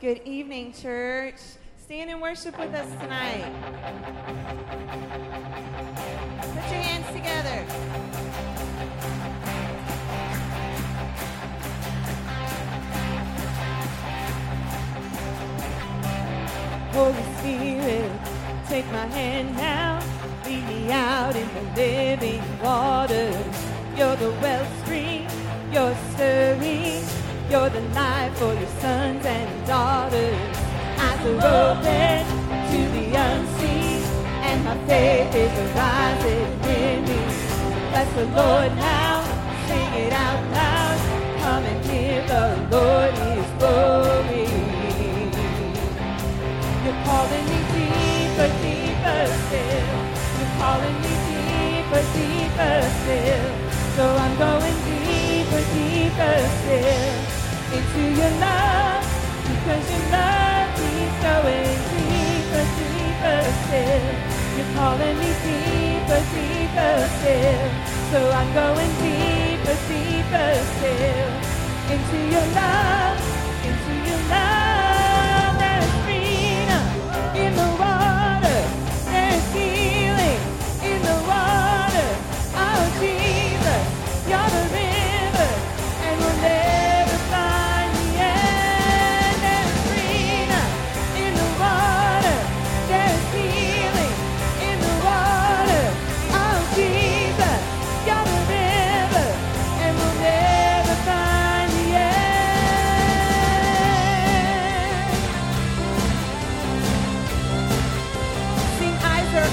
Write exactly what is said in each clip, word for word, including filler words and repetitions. Good evening, church. Stand and worship with us tonight. Put your hands together. Holy Spirit, take my hand now, lead me out in the living water. You're the wellspring, you're stirring, you're the light for your sons and daughters. Eyes are open to the unseen, and my faith is arising in me. Bless the Lord now, sing it out loud, come and give the Lord his glory. You're calling me deeper, deeper still. You're calling me deeper, deeper still. So I'm going deeper, deeper still into your love, because your love keeps going deeper, deeper still. You're calling me deeper, deeper still. So I'm going deeper, deeper still into your love, into your love. In the water, there's healing. In the water, oh Jesus, you're the river, and we'll never find the end. There's freedom. In the water, there's healing. In the water, oh Jesus, you're the river, and we'll never find the end. Are open.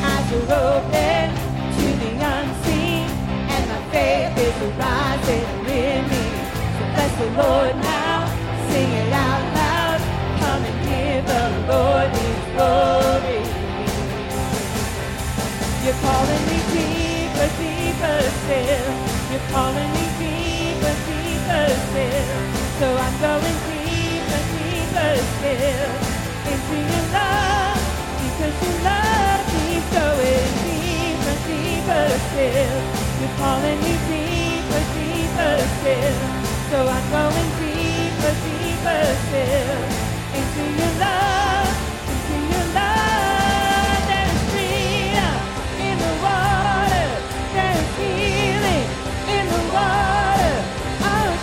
Eyes are open to the unseen, and my faith is arising in me. So bless the Lord now, sing it out loud, come and give the Lord his glory. You're calling me deeper, deeper still. You're calling me deeper, deeper. So I'm going deeper, deeper still into your love, because your love keeps going deeper, deeper still. You're calling me deeper, deeper still. So I'm going deeper, deeper still into your love, into your love. There's freedom in the water, there's healing in the water.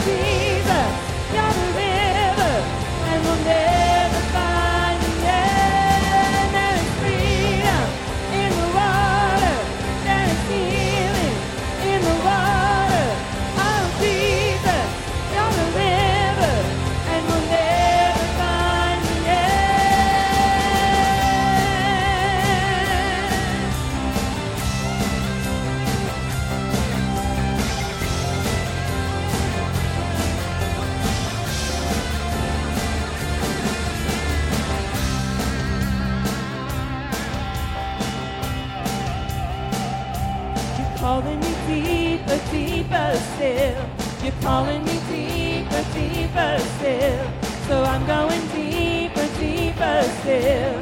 Jesus, you're the river, and we'll never find the end. There is freedom in the water, there is healing in the water. Oh, Jesus, you're the river, and we'll never find the end. Calling me deeper, deeper still. You're calling me deeper, deeper still. So I'm going deeper, deeper still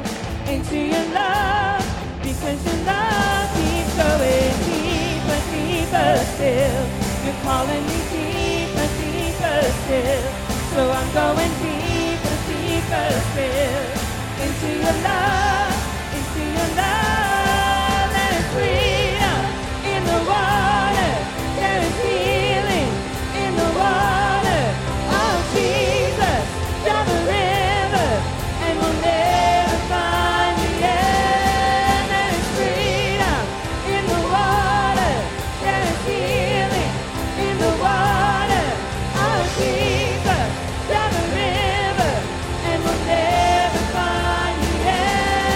into your love, because your love keeps going deeper, deeper still. You're calling me deeper, deeper still. So I'm going deeper, deeper still into your love, into your love. Let it breathe. In the water, there is healing. In the water, oh Jesus, you're the river, and we'll never find the end. There is freedom in the water, there is healing. In the water, oh Jesus, you're the river, and we'll never find the end.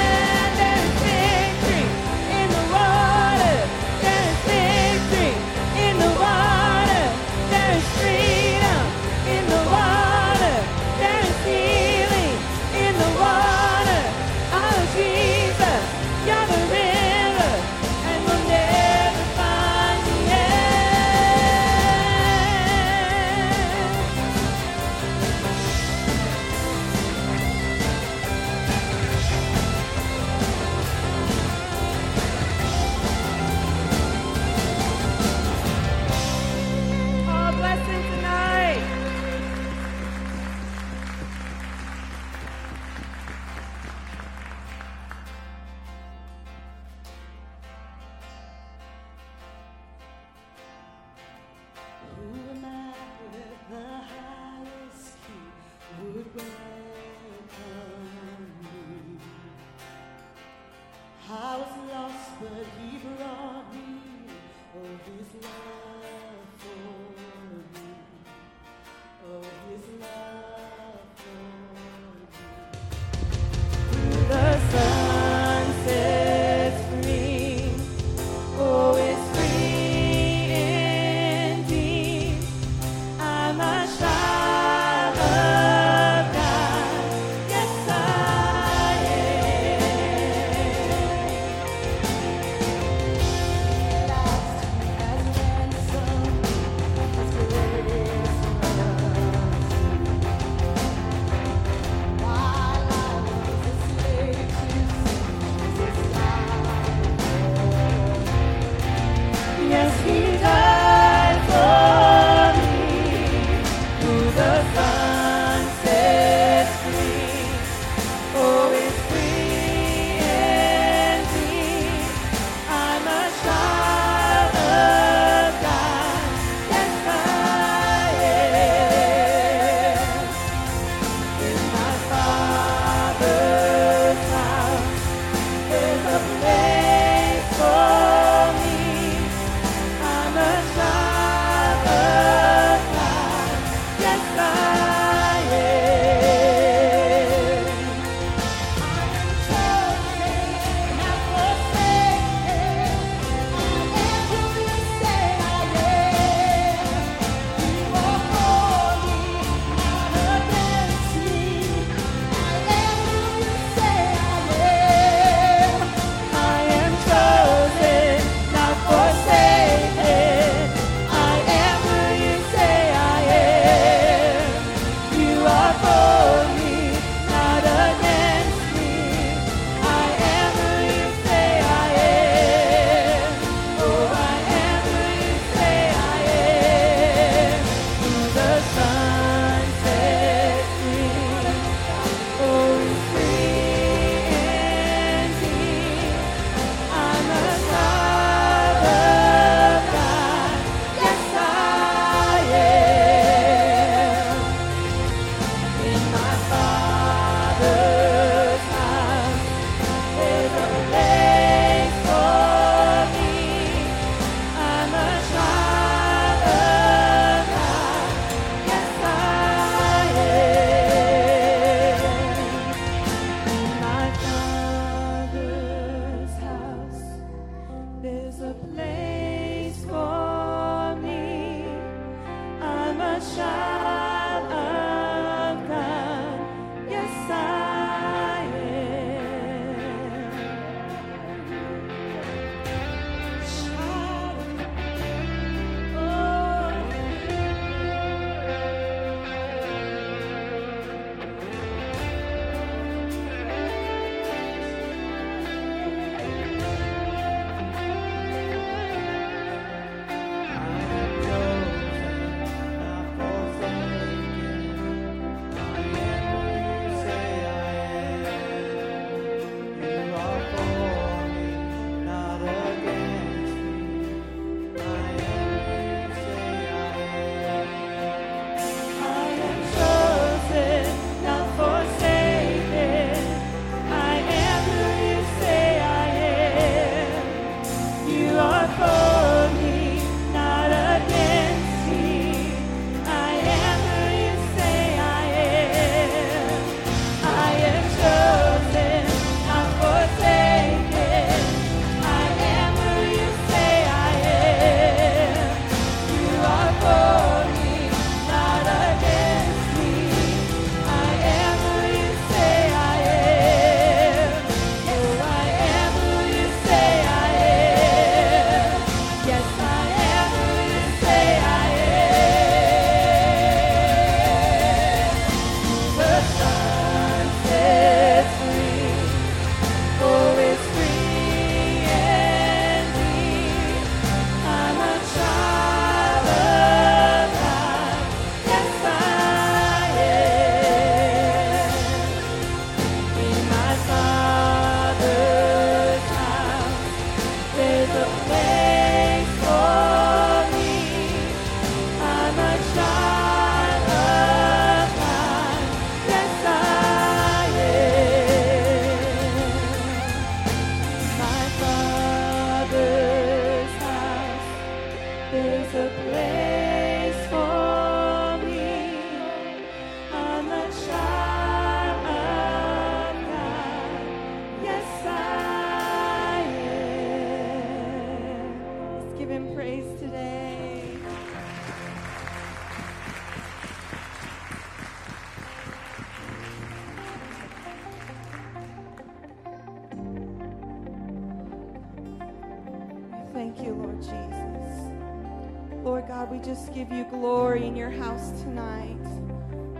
Just give you glory in your house tonight.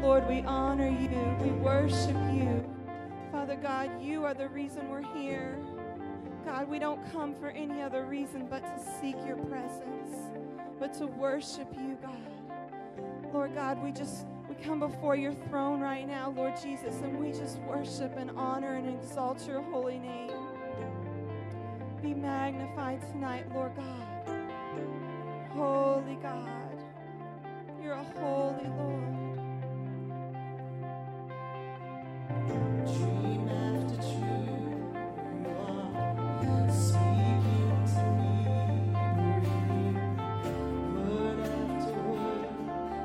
Lord, we honor you. We worship you. Father God, you are the reason we're here. God, we don't come for any other reason but to seek your presence, but to worship you, God. Lord God, we just, we come before your throne right now, Lord Jesus, and we just worship and honor and exalt your holy name. Be magnified tonight, Lord God. Holy God, you're a holy Lord. Dream after dream, you are speaking to me. Word after word,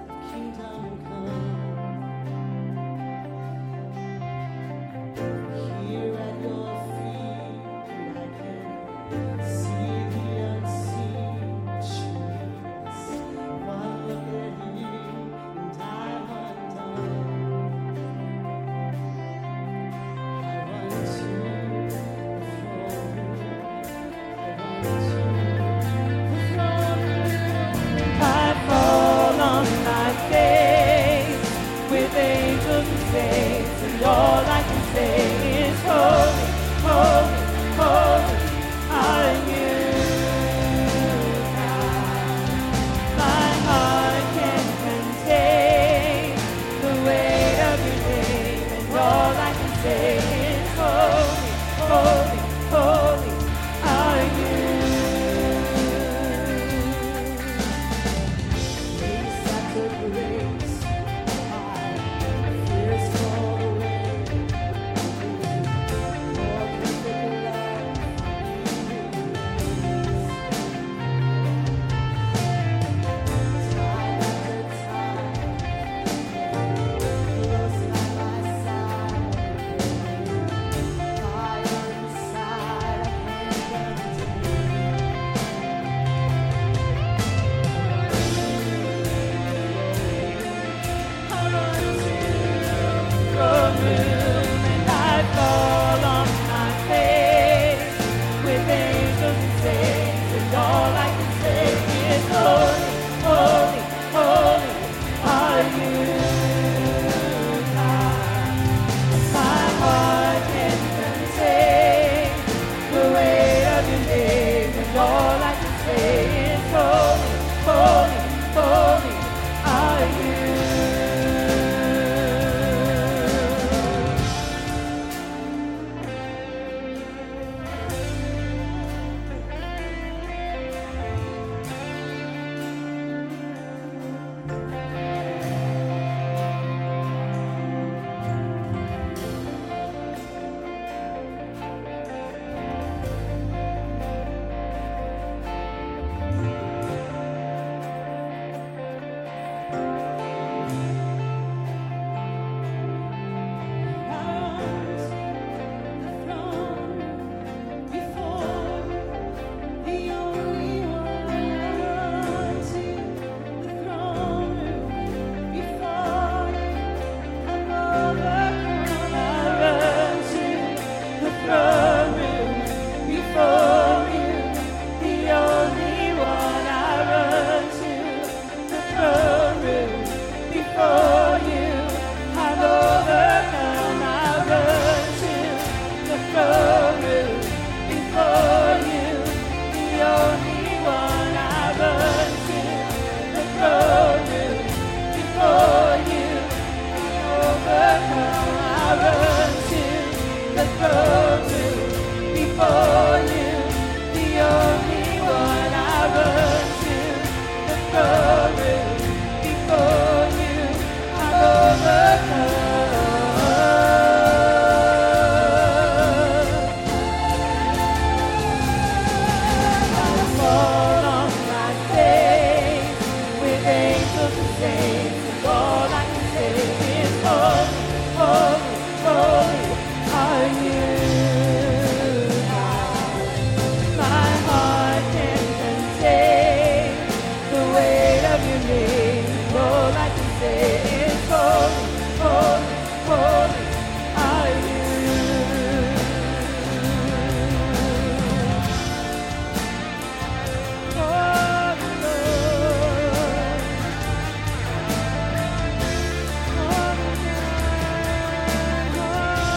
the kingdom come. Here at your feet, I can see the unseen. Fall on my face name. All I can say is holy, holy, holy are you. Oh Lord, oh Lord, oh Lord, oh Lord.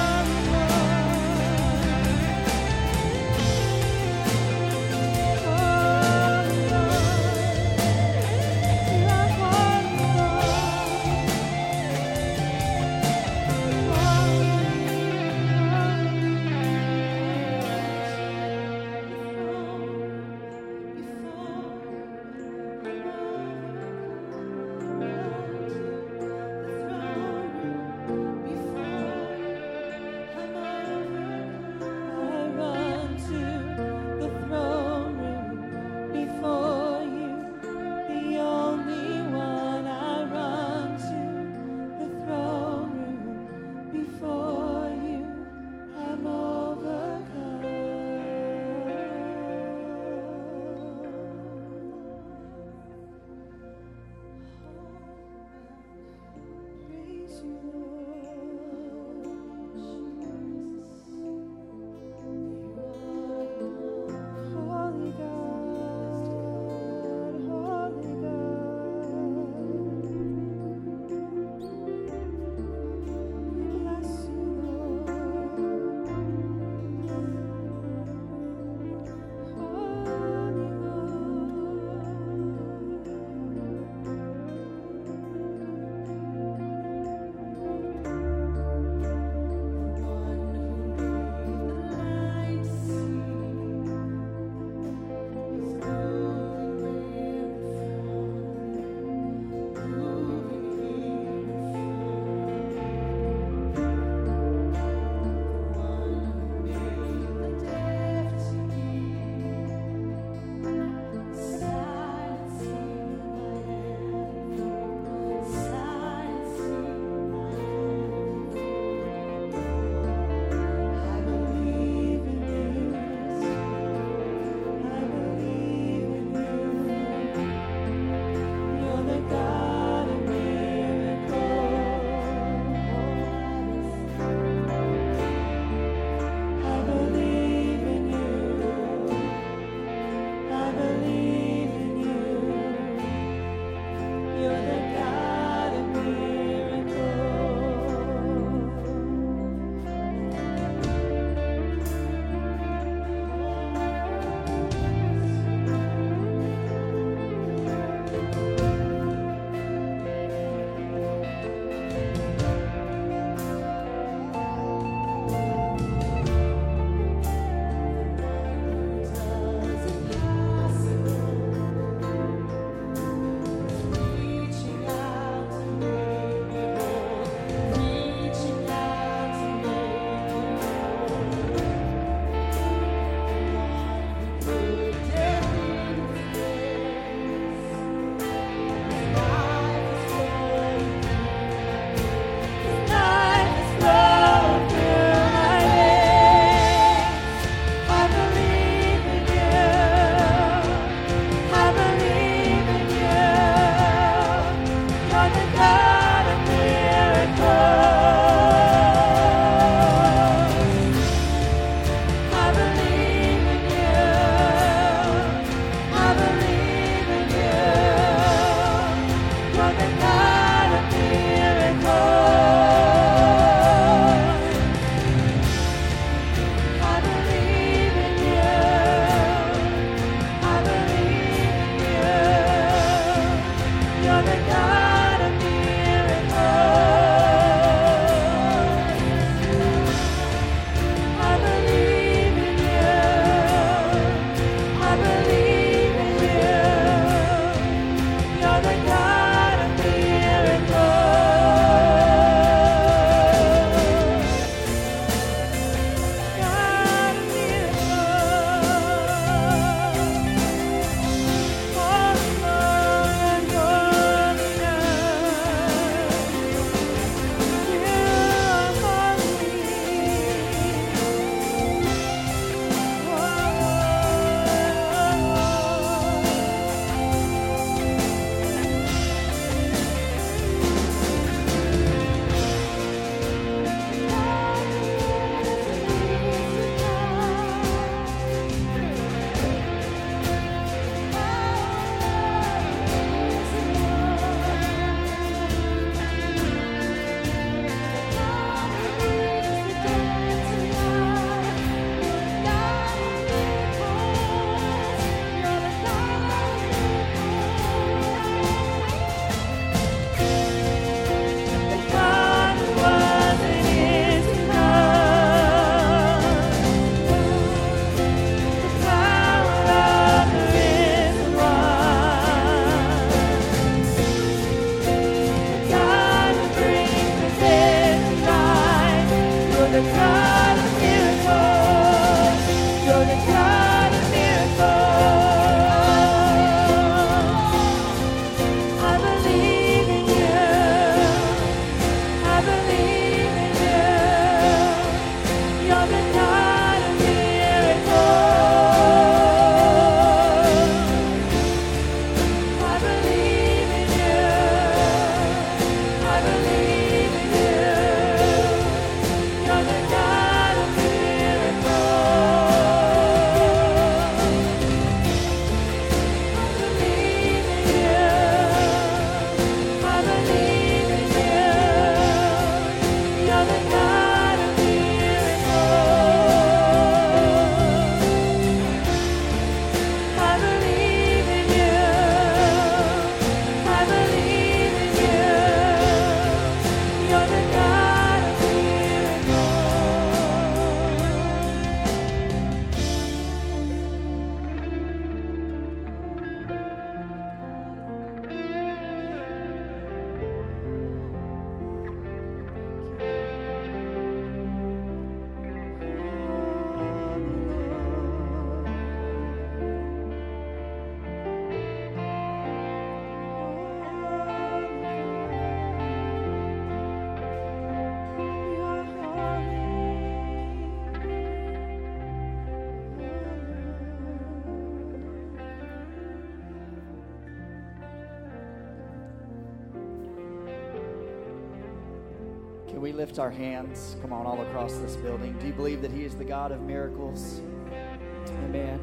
Can we lift our hands? Come on, all across this building. Do you believe that he is the God of miracles? Amen.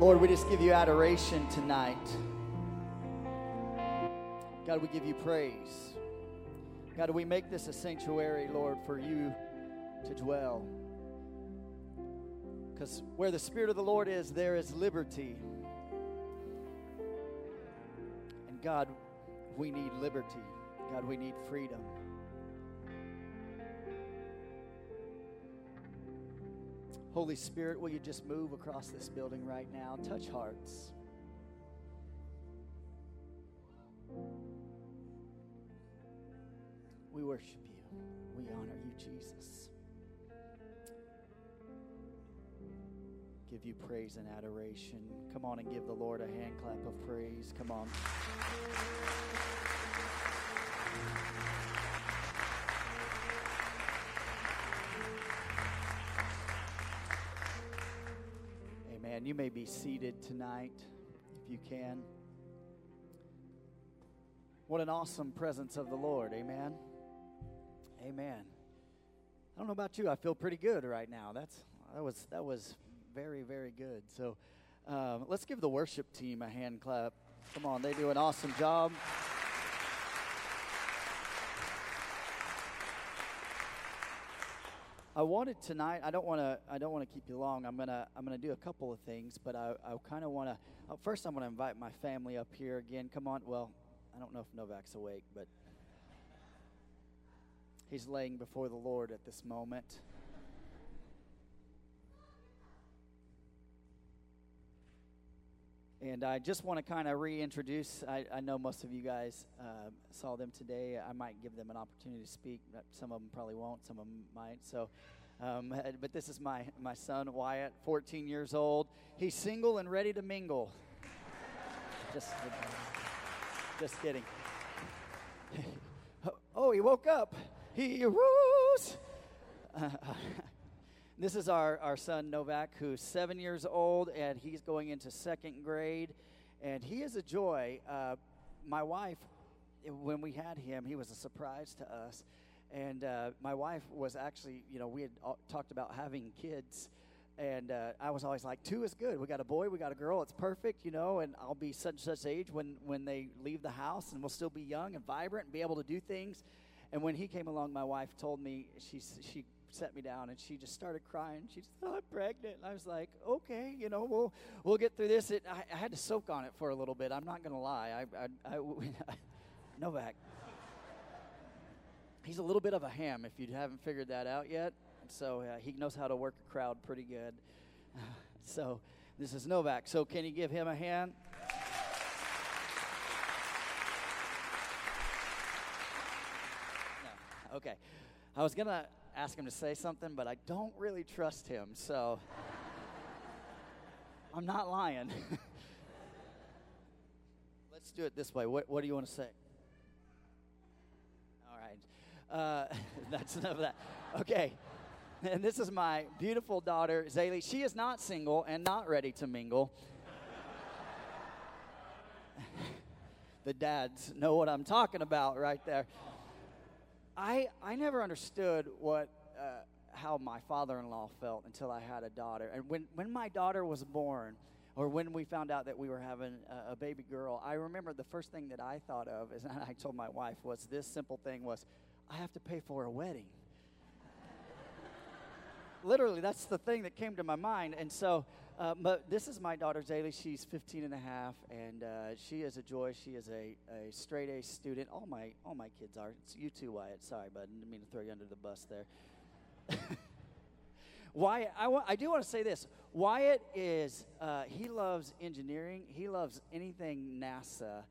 Lord, we just give you adoration tonight. God, we give you praise. God, we make this a sanctuary, Lord, for you to dwell. Because where the Spirit of the Lord is, there is liberty. And God, we need liberty. God, we need freedom. Holy Spirit, will you just move across this building right now? Touch hearts. We worship you. We honor you, Jesus. Give you praise and adoration. Come on and give the Lord a hand clap of praise. Come on. You may be seated tonight if you can. What an awesome presence of the Lord. Amen. Amen. I don't know about you. I feel pretty good right now. That's that was that was very, very good. So um, let's give the worship team a hand clap. Come on. They do an awesome job. I wanted tonight, I don't want to I don't want to keep you long. I'm going to I'm going to do a couple of things, but I I kind of want to first I'm going to invite my family up here again. Come on. Well, I don't know if Novak's awake, but he's laying before the Lord at this moment. And I just want to kind of reintroduce, I, I know most of you guys uh, saw them today. I might give them an opportunity to speak. Some of them probably won't, some of them might. So, um, but this is my, my son, Wyatt, fourteen years old. He's single and ready to mingle. just, just kidding. Oh, he woke up. He rose. This is our, our son, Novak, who's seven years old, and he's going into second grade, and he is a joy. Uh, my wife, when we had him, he was a surprise to us, and uh, my wife was actually, you know, we had talked about having kids, and uh, I was always like, two is good. We got a boy, we got a girl, it's perfect, you know, and I'll be such such age when, when they leave the house, and we'll still be young and vibrant and be able to do things. And when he came along, my wife told me, she she. sat me down, and she just started crying. She just said, oh, I'm pregnant. And I was like, okay, you know, we'll we'll get through this. It, I, I had to soak on it for a little bit. I'm not going to lie. I, I, I, I Novak. He's a little bit of a ham, if you haven't figured that out yet. So uh, he knows how to work a crowd pretty good. So this is Novak. So can you give him a hand? No. Okay. I was going to ask him to say something, but I don't really trust him, so I'm not lying. Let's do it this way. What, what do you want to say? All right. Uh, that's enough of that. Okay. And this is my beautiful daughter, Zaylee. She is not single and not ready to mingle. The dads know what I'm talking about right there. I, I never understood what uh, how my father-in-law felt until I had a daughter. And when, when my daughter was born, or when we found out that we were having a, a baby girl, I remember the first thing that I thought of, is, and I told my wife, was this simple thing was, I have to pay for a wedding. Literally, that's the thing that came to my mind. And so, uh, but this is my daughter, Zaylee. She's fifteen and a half, and uh, she is a joy. She is a, a straight-A student. All my all my kids are. It's you too, Wyatt. Sorry, bud. I didn't mean to throw you under the bus there. Wyatt, I, wa- I do want to say this. Wyatt is, uh, he loves engineering. He loves anything NASA,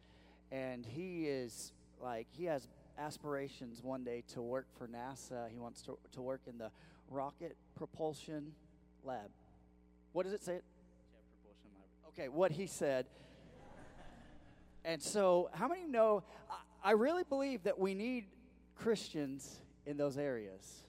and he is, like, he has aspirations one day to work for NASA. He wants to, to work in the Rocket Propulsion Lab. What does it say? Jet Propulsion Lab. Okay, what he said. And so, how many know, I, I really believe that we need Christians in those areas.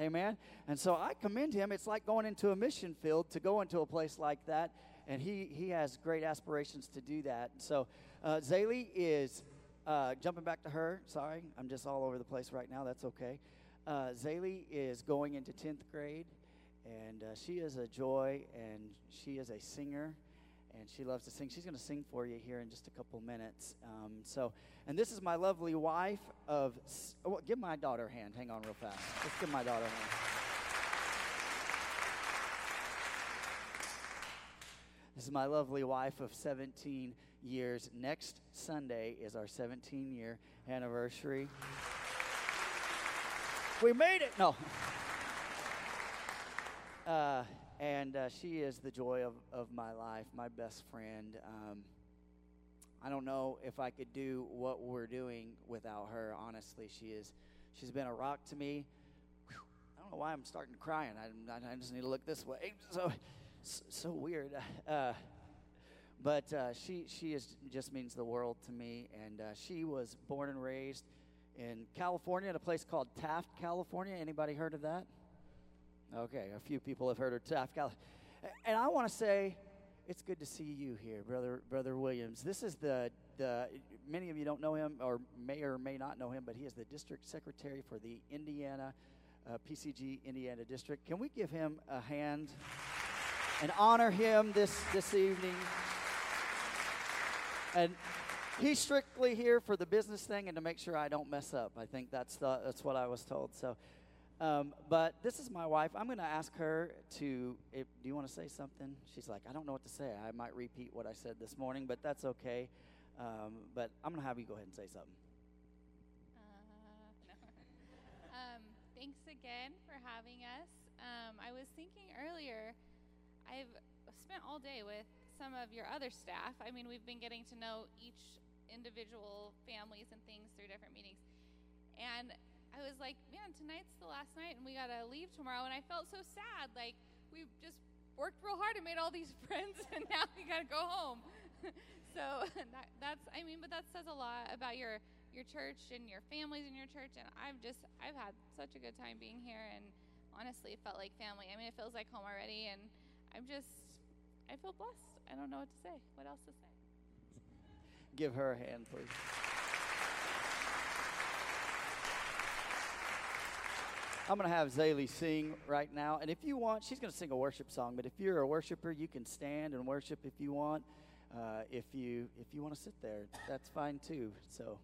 Amen? And so, I commend him. It's like going into a mission field to go into a place like that, and he, he has great aspirations to do that. And so, uh, Zaylee is Uh, jumping back to her, sorry, I'm just all over the place right now. That's okay. Uh, Zaylee is going into tenth grade, and uh, she is a joy, and she is a singer, and she loves to sing. She's going to sing for you here in just a couple minutes. Um, so, and this is my lovely wife of, oh, give my daughter a hand. Hang on real fast. Let's give my daughter a hand. This is my lovely wife of seventeen years. Next Sunday is our seventeen-year anniversary. We made it! No. Uh, and uh, she is the joy of, of my life, my best friend. Um, I don't know if I could do what we're doing without her, honestly. She is, she's been a rock to me. Whew. I don't know why I'm starting crying. I, I just need to look this way. So... So weird, uh, but uh, she she is just means the world to me, and uh, she was born and raised in California at a place called Taft, California. Anybody heard of that? Okay, a few people have heard of Taft, California. And I want to say, it's good to see you here, brother brother Williams. This is the the many of you don't know him, or may or may not know him, but he is the district secretary for the Indiana uh, P C G Indiana District. Can we give him a hand? And honor him this, this evening. And he's strictly here for the business thing and to make sure I don't mess up. I think that's the, that's what I was told. So, um, but this is my wife. I'm going to ask her to, if, do you want to say something? She's like, I don't know what to say. I might repeat what I said this morning, but that's okay. Um, but I'm going to have you go ahead and say something. Uh, no. um, thanks again for having us. Um, I was thinking earlier, I've spent all day with some of your other staff. I mean, we've been getting to know each individual families and things through different meetings. And I was like, man, tonight's the last night, and we got to leave tomorrow. And I felt so sad. Like, we just worked real hard and made all these friends, and now we got to go home. So that, that's, I mean, but that says a lot about your, your church and your families in your church. And I've just, I've had such a good time being here, and honestly, it felt like family. I mean, it feels like home already, and I'm just, I feel blessed. I don't know what to say. What else to say? Give her a hand, please. I'm going to have Zaylee sing right now. And if you want, she's going to sing a worship song. But if you're a worshiper, you can stand and worship if you want. Uh, if you if you want to sit there, that's fine too. So.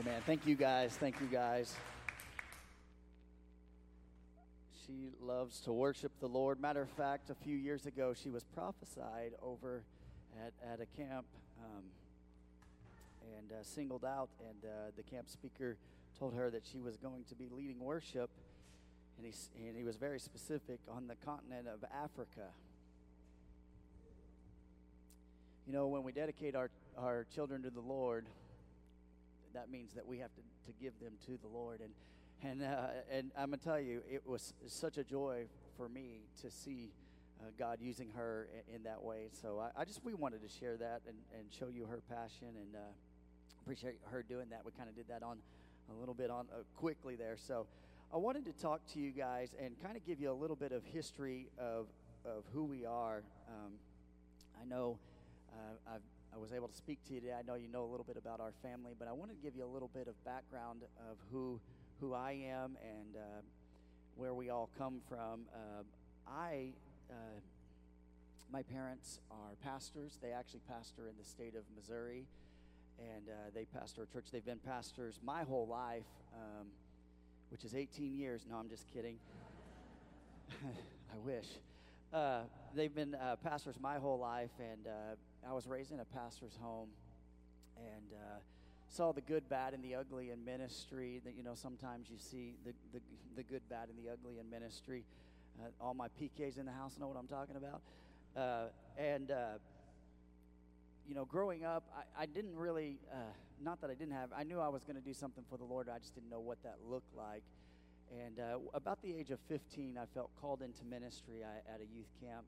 Amen. Thank you guys. Thank you guys. She loves to worship the Lord. Matter of fact, a few years ago, she was prophesied over at, at a camp um, and uh, singled out. And uh, the camp speaker told her that she was going to be leading worship. And he, and he was very specific on the continent of Africa. You know, when we dedicate our, our children to the Lord, that means that we have to, to give them to the Lord. And And uh, and I'm going to tell you, it was such a joy for me to see uh, God using her in, in that way. So I, I just, we wanted to share that and, and show you her passion, and uh, appreciate her doing that. We kind of did that on a little bit on uh, quickly there. So I wanted to talk to you guys and kind of give you a little bit of history of, of who we are. Um, I know uh, I've, I was able to speak to you today. I know you know a little bit about our family, but I wanted to give you a little bit of background of who who I am and uh, where we all come from. Uh, I, uh, my parents are pastors. They actually pastor in the state of Missouri, and uh, they pastor a church. They've been pastors my whole life, um, which is eighteen years. No, I'm just kidding. I wish. Uh, they've been uh, pastors my whole life, and uh, I was raised in a pastor's home, and uh, saw the good, bad, and the ugly in ministry. That, you know, sometimes you see the, the the good, bad, and the ugly in ministry. Uh, all my P Ks in the house know what I'm talking about. Uh, and, uh, you know, growing up, I, I didn't really, uh, not that I didn't have, I knew I was going to do something for the Lord. I just didn't know what that looked like. And uh, about the age of fifteen, I felt called into ministry I, at a youth camp.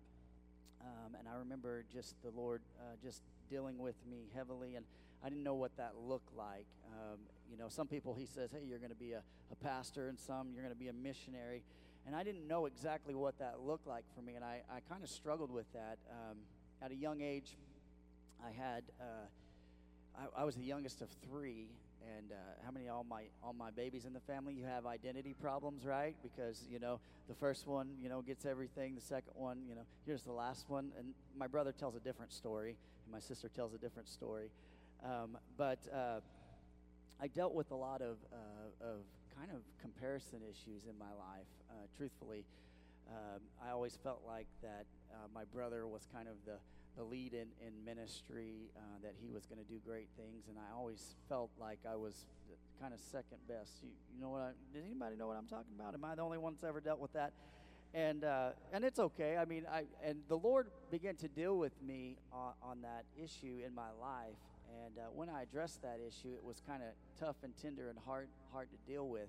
Um, and I remember just the Lord uh, just dealing with me heavily, and I didn't know what that looked like. Um, you know, some people, he says, hey, you're going to be a, a pastor, and some, you're going to be a missionary. And I didn't know exactly what that looked like for me, and I, I kind of struggled with that. Um, at a young age, I had, uh, I, I was the youngest of three, and uh, how many all my all my babies in the family, you have identity problems, right? Because, you know, the first one, you know, gets everything. The second one, you know, here's the last one. And my brother tells a different story, and my sister tells a different story. Um, but uh, I dealt with a lot of uh, of kind of comparison issues in my life. Uh, truthfully, um, I always felt like that uh, my brother was kind of the, the lead in, in ministry, uh, that he was going to do great things, and I always felt like I was kind of second best. You, you know what? I, does anybody know what I'm talking about? Am I the only one that's ever dealt with that? And uh, and it's okay. I mean, I and the Lord began to deal with me on, on that issue in my life. And uh, when I addressed that issue, it was kind of tough and tender and hard hard to deal with.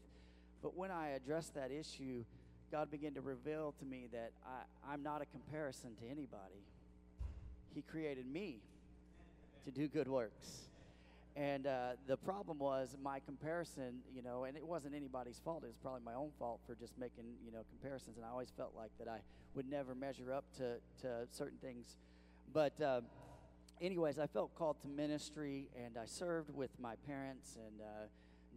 But when I addressed that issue, God began to reveal to me that I, I'm not a comparison to anybody. He created me to do good works. And uh, the problem was my comparison, you know, and it wasn't anybody's fault. It was probably my own fault for just making, you know, comparisons. And I always felt like that I would never measure up to, to certain things. But Uh, Anyways, I felt called to ministry, and I served with my parents, and uh,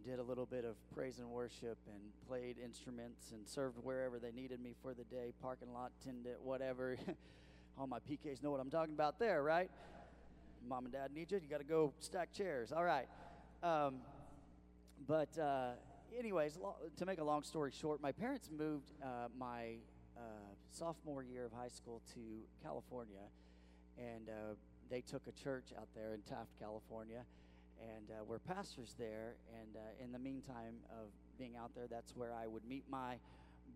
did a little bit of praise and worship, and played instruments, and served wherever they needed me for the day, parking lot, tended, whatever. All my P Ks know what I'm talking about there, right? Mom and Dad need you. You got to go stack chairs. All right. Um, but uh, anyways, lo- to make a long story short, my parents moved uh, my uh, sophomore year of high school to California, and uh, they took a church out there in Taft, California, and uh, we're pastors there. And uh, in the meantime of being out there, that's where I would meet my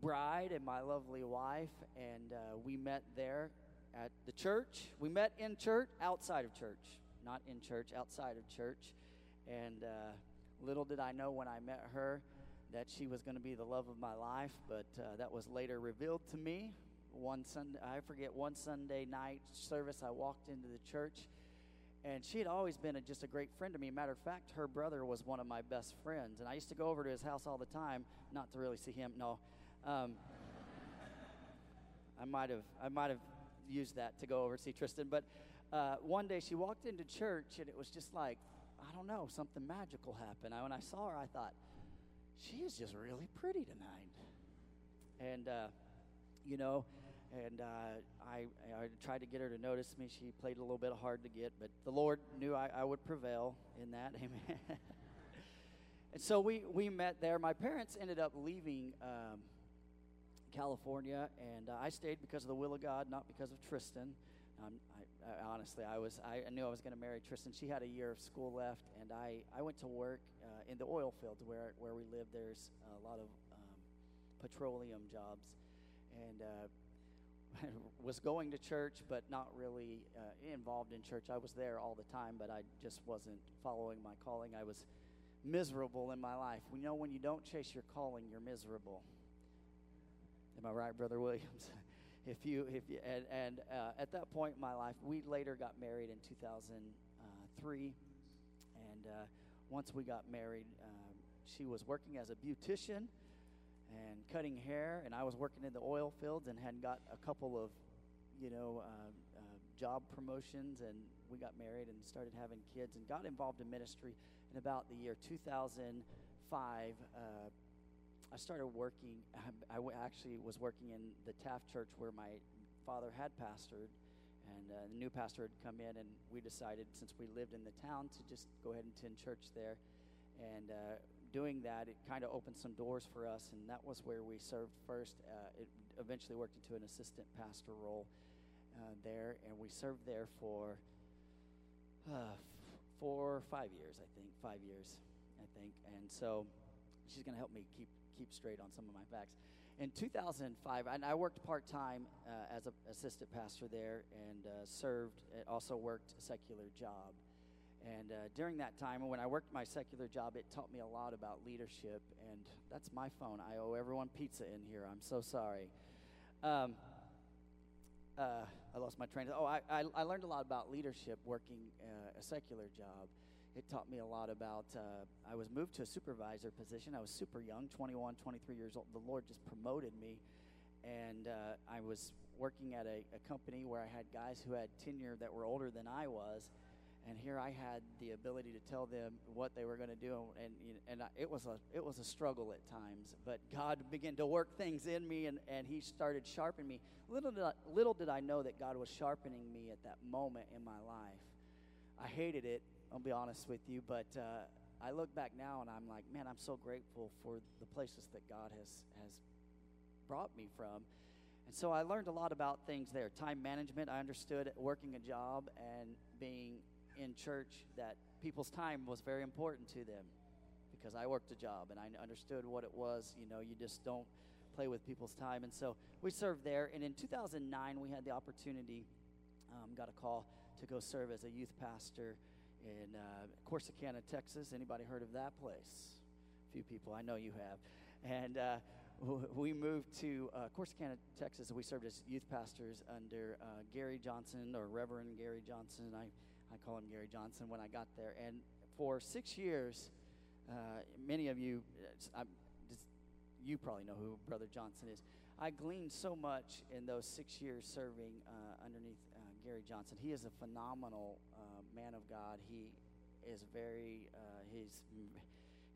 bride and my lovely wife. And uh, we met there at the church. We met in church, outside of church, not in church, outside of church. And uh, little did I know when I met her that she was going to be the love of my life, but uh, that was later revealed to me. One Sunday, I forget, one Sunday night service, I walked into the church, and she had always been a, just a great friend to me. Matter of fact, her brother was one of my best friends, and I used to go over to his house all the time, not to really see him, no. Um, I might have I might have used that to go over to see Tristan, but uh, one day she walked into church, and it was just like, I don't know, something magical happened. I, when I saw her, I thought, she is just really pretty tonight. And, uh, you know, And uh, I, I tried to get her to notice me. She played a little bit hard to get, but the Lord knew I, I would prevail in that. Amen. And so we, we met there. My parents ended up leaving um, California, and uh, I stayed because of the will of God, not because of Tristan. Um, I, I, honestly, I was I knew I was going to marry Tristan. She had a year of school left, and I, I went to work uh, in the oil field where where we live. There's a lot of um, petroleum jobs, and uh, was going to church, but not really uh, involved in church. I was there all the time, but I just wasn't following my calling. I was miserable in my life. We know when you don't chase your calling, you're miserable. Am I right, Brother Williams? If you, if you, and, and uh, at that point in my life, we later got married in two thousand three, and uh, once we got married, um, she was working as a beautician and cutting hair, and I was working in the oil fields and had got a couple of, you know, uh, uh, job promotions, and we got married and started having kids and got involved in ministry. In about the year two thousand five, uh, I started working, I actually was working in the Taft church where my father had pastored, and uh, the new pastor had come in, and we decided, since we lived in the town, to just go ahead and attend church there, and uh, doing that, it kind of opened some doors for us, and that was where we served first. Uh, it eventually worked into an assistant pastor role uh, there, and we served there for uh, four, five years, I think, five years, I think, and so she's going to help me keep keep straight on some of my facts. In two thousand five, and I worked part-time uh, as an assistant pastor there, and uh, served, also worked a secular job. And uh, during that time, when I worked my secular job, it taught me a lot about leadership. And that's my phone. I owe everyone pizza in here. I'm so sorry. Um, uh, I lost my train. Oh, I, I, I learned a lot about leadership working uh, a secular job. It taught me a lot about, uh, I was moved to a supervisor position. I was super young, twenty-one, twenty-three years old. The Lord just promoted me. And uh, I was working at a, a company where I had guys who had tenure that were older than I was. And here I had the ability to tell them what they were going to do. And and I, it was a it was a struggle at times. But God began to work things in me, and, and he started sharpening me. Little did I, little did I know that God was sharpening me at that moment in my life. I hated it, I'll be honest with you, but uh, I look back now and I'm like, man, I'm so grateful for the places that God has has brought me from. And so I learned a lot about things there. Time management, I understood working a job and being in church that people's time was very important to them, because I worked a job and I understood what it was. You know, you just don't play with people's time. And so we served there. And in two thousand nine, we had the opportunity, um, got a call to go serve as a youth pastor in uh, Corsicana, Texas. Anybody heard of that place? A few people. I know you have. And uh, w- we moved to uh, Corsicana, Texas. We served as youth pastors under uh, Gary Johnson, or Reverend Gary Johnson. I, I call him Gary Johnson when I got there. And for six years, uh, many of you, I, you probably know who Brother Johnson is. I gleaned so much in those six years serving uh, underneath uh, Gary Johnson. He is a phenomenal uh, man of God. He is very, uh, he's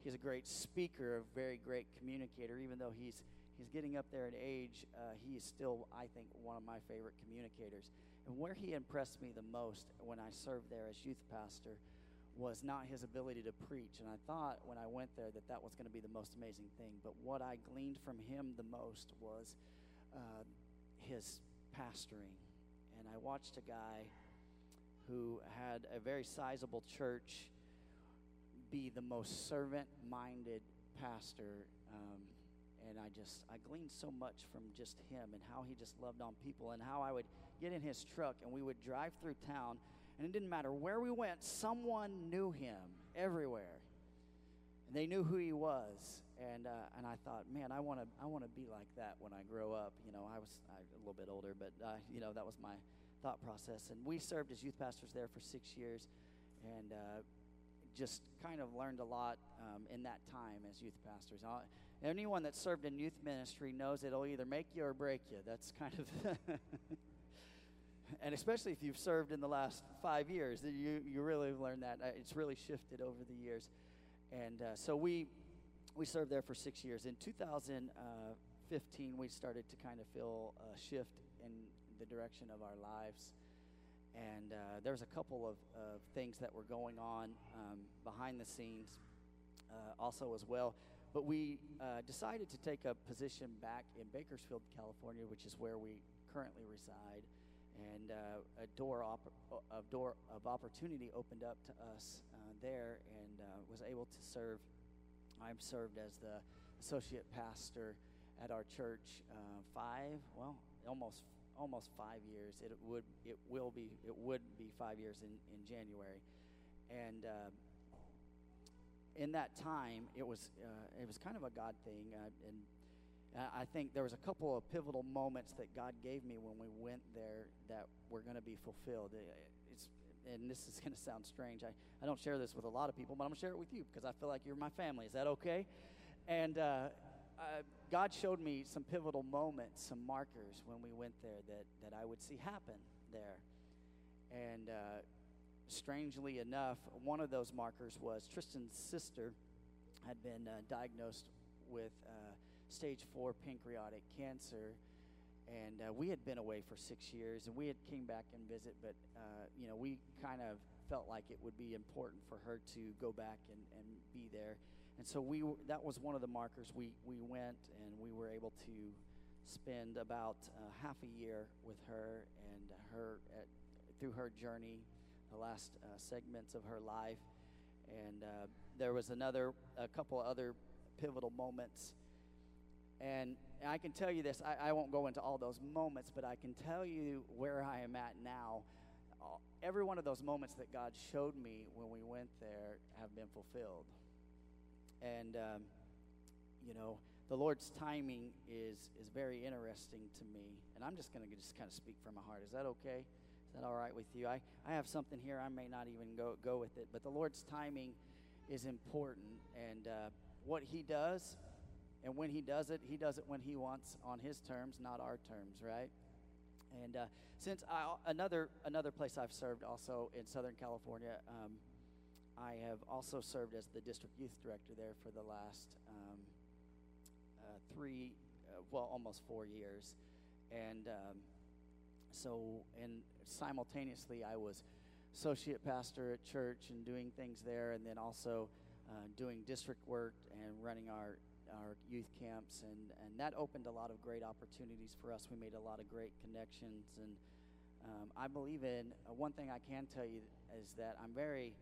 he's a great speaker, a very great communicator. Even though he's he's getting up there in age, uh, he is still, I think, one of my favorite communicators. And where he impressed me the most when I served there as youth pastor was not his ability to preach. And I thought when I went there that that was going to be the most amazing thing. But what I gleaned from him the most was uh, his pastoring. And I watched a guy who had a very sizable church be the most servant-minded pastor. Um, and I just, I gleaned so much from just him and how he just loved on people, and how I would get in his truck and we would drive through town. And it didn't matter where we went, someone knew him everywhere. And they knew who he was. And uh, and I thought, man, I want to I want to be like that when I grow up. You know, I was I, a little bit older, but, uh, you know, that was my thought process. And we served as youth pastors there for six years and uh, just kind of learned a lot um, in that time as youth pastors. I'll, anyone that served in youth ministry knows it'll either make you or break you. That's kind of... And especially if you've served in the last five years, you you really learn that. It's really shifted over the years. And uh, so we we served there for six years. In two thousand fifteen, we started to kind of feel a shift in the direction of our lives. And uh, there was a couple of, of things that were going on um, behind the scenes. uh, also as well. But we uh, decided to take a position back in Bakersfield, California, which is where we currently reside. And uh, a door op- a door of opportunity opened up to us uh, there, and uh, was able to serve. I'm served as the associate pastor at our church uh, five, well, almost almost five years. It would it will be it would be five years in, in January, and uh, in that time, it was uh, it was kind of a God thing, uh, and. I think there was a couple of pivotal moments that God gave me when we went there that were going to be fulfilled. It's, and this is going to sound strange. I, I don't share this with a lot of people, but I'm going to share it with you because I feel like you're my family. Is that okay? And uh, I, God showed me some pivotal moments, some markers when we went there that, that I would see happen there. And uh, strangely enough, one of those markers was Tristan's sister had been uh, diagnosed with uh, stage four pancreatic cancer, and uh, we had been away for six years, and we had came back and visit, but uh, you know, we kind of felt like it would be important for her to go back and, and be there, and so we that was one of the markers. We we went, and we were able to spend about uh, half a year with her and her at, through her journey, the last uh, segments of her life, and uh, there was another a couple other pivotal moments. And I can tell you this, I, I won't go into all those moments, but I can tell you where I am at now. Every one of those moments that God showed me when we went there have been fulfilled. And, um, you know, the Lord's timing is is very interesting to me. And I'm just going to just kind of speak from my heart. Is that okay? Is that all right with you? I, I have something here. I may not even go, go with it. But the Lord's timing is important. And uh, what he does... And when he does it, he does it when he wants, on his terms, not our terms, right? And uh, since I, another another place I've served also in Southern California, um, I have also served as the district youth director there for the last um, uh, three, uh, well, almost four years. And um, so, and simultaneously, I was associate pastor at church and doing things there, and then also uh, doing district work and running our our youth camps, and, and that opened a lot of great opportunities for us. We made a lot of great connections, and um, I believe in, uh, one thing I can tell you is that I'm very,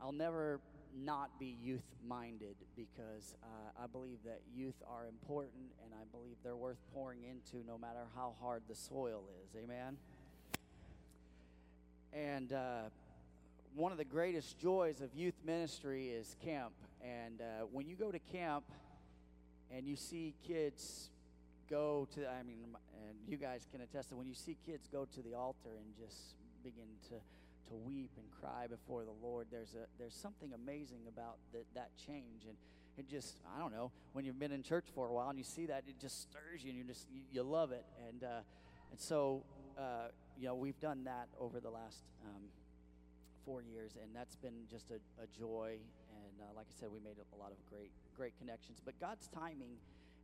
I'll never not be youth-minded, because uh, I believe that youth are important, and I believe they're worth pouring into no matter how hard the soil is, amen? And uh, one of the greatest joys of youth ministry is camp. And uh, when you go to camp and you see kids go to, I mean, and you guys can attest that when you see kids go to the altar and just begin to, to weep and cry before the Lord, there's a there's something amazing about that that change. And it just, I don't know, when you've been in church for a while and you see that, it just stirs you and you just, you, you love it. And, uh, and so, uh, you know, we've done that over the last um four years, and that's been just a, a joy. And uh, like I said, we made a lot of great, great connections. But God's timing